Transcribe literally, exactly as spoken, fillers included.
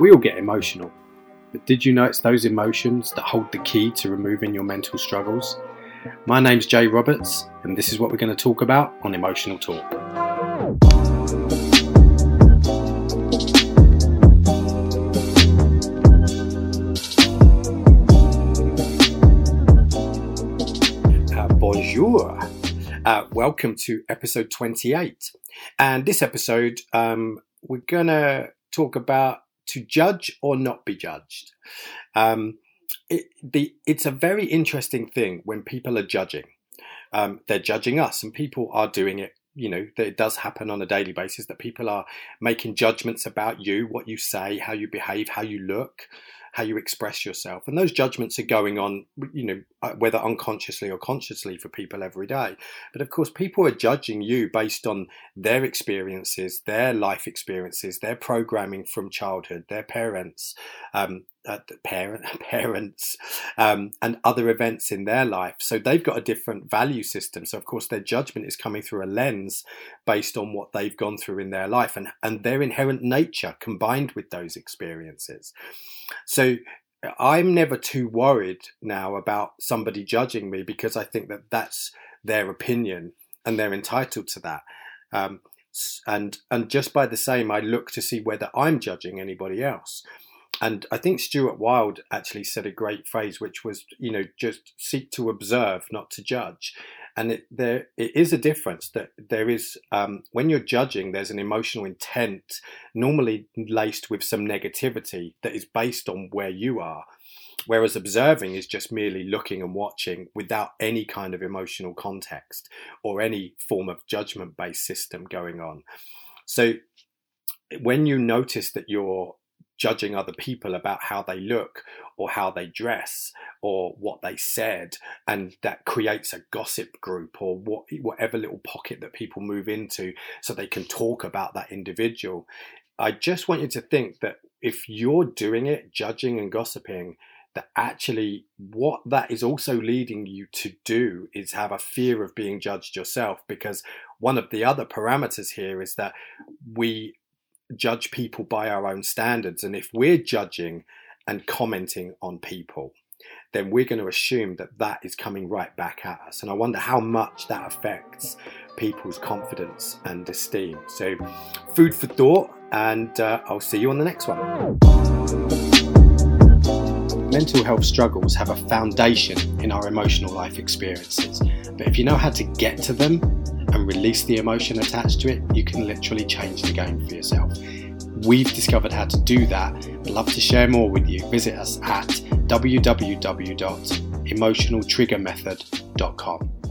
We all get emotional, but did you know it's those emotions that hold the key to removing your mental struggles? My name's Jay Roberts, and this is what we're going to talk about on Emotional Talk. Uh, bonjour. Uh, welcome to episode twenty-eight. And this episode, um, we're going to talk about to judge or not be judged. Um, it, the, it's a very interesting thing when people are judging. Um, they're judging us, and people are doing it. You know, that it does happen on a daily basis that people are making judgments about you, what you say, how you behave, how you look, how you express yourself. And those judgments are going on, you know, whether unconsciously or consciously for people every day. But of course, people are judging you based on their experiences, their life experiences, their programming from childhood, their parents, um, Uh, parent, parents um, and other events in their life. So they've got a different value system. So of course their judgment is coming through a lens based on what they've gone through in their life and, and their inherent nature combined with those experiences. So I'm never too worried now about somebody judging me because I think that that's their opinion and they're entitled to that. Um, and, and just by the same, I look to see whether I'm judging anybody else. And I think Stuart Wilde actually said a great phrase, which was, you know, just seek to observe, not to judge. And it, there, it is a difference that there is, um, when you're judging, there's an emotional intent, normally laced with some negativity that is based on where you are. Whereas observing is just merely looking and watching without any kind of emotional context or any form of judgment-based system going on. So when you notice that you're judging other people about how they look or how they dress or what they said, and that creates a gossip group or what, whatever little pocket that people move into so they can talk about that individual. I just want you to think that if you're doing it, judging and gossiping, that actually what that is also leading you to do is have a fear of being judged yourself, because one of the other parameters here is that we judge people by our own standards. And if we're judging and commenting on people, then we're going to assume that that is coming right back at us. And I wonder how much that affects people's confidence and esteem. So food for thought, and uh, I'll see you on the next one. Mental health struggles have a foundation in our emotional life experiences, but if you know how to get to them and release the emotion attached to it, you can literally change the game for yourself. We've discovered how to do that. I'd love to share more with you. Visit us at w w w dot emotional trigger method dot com.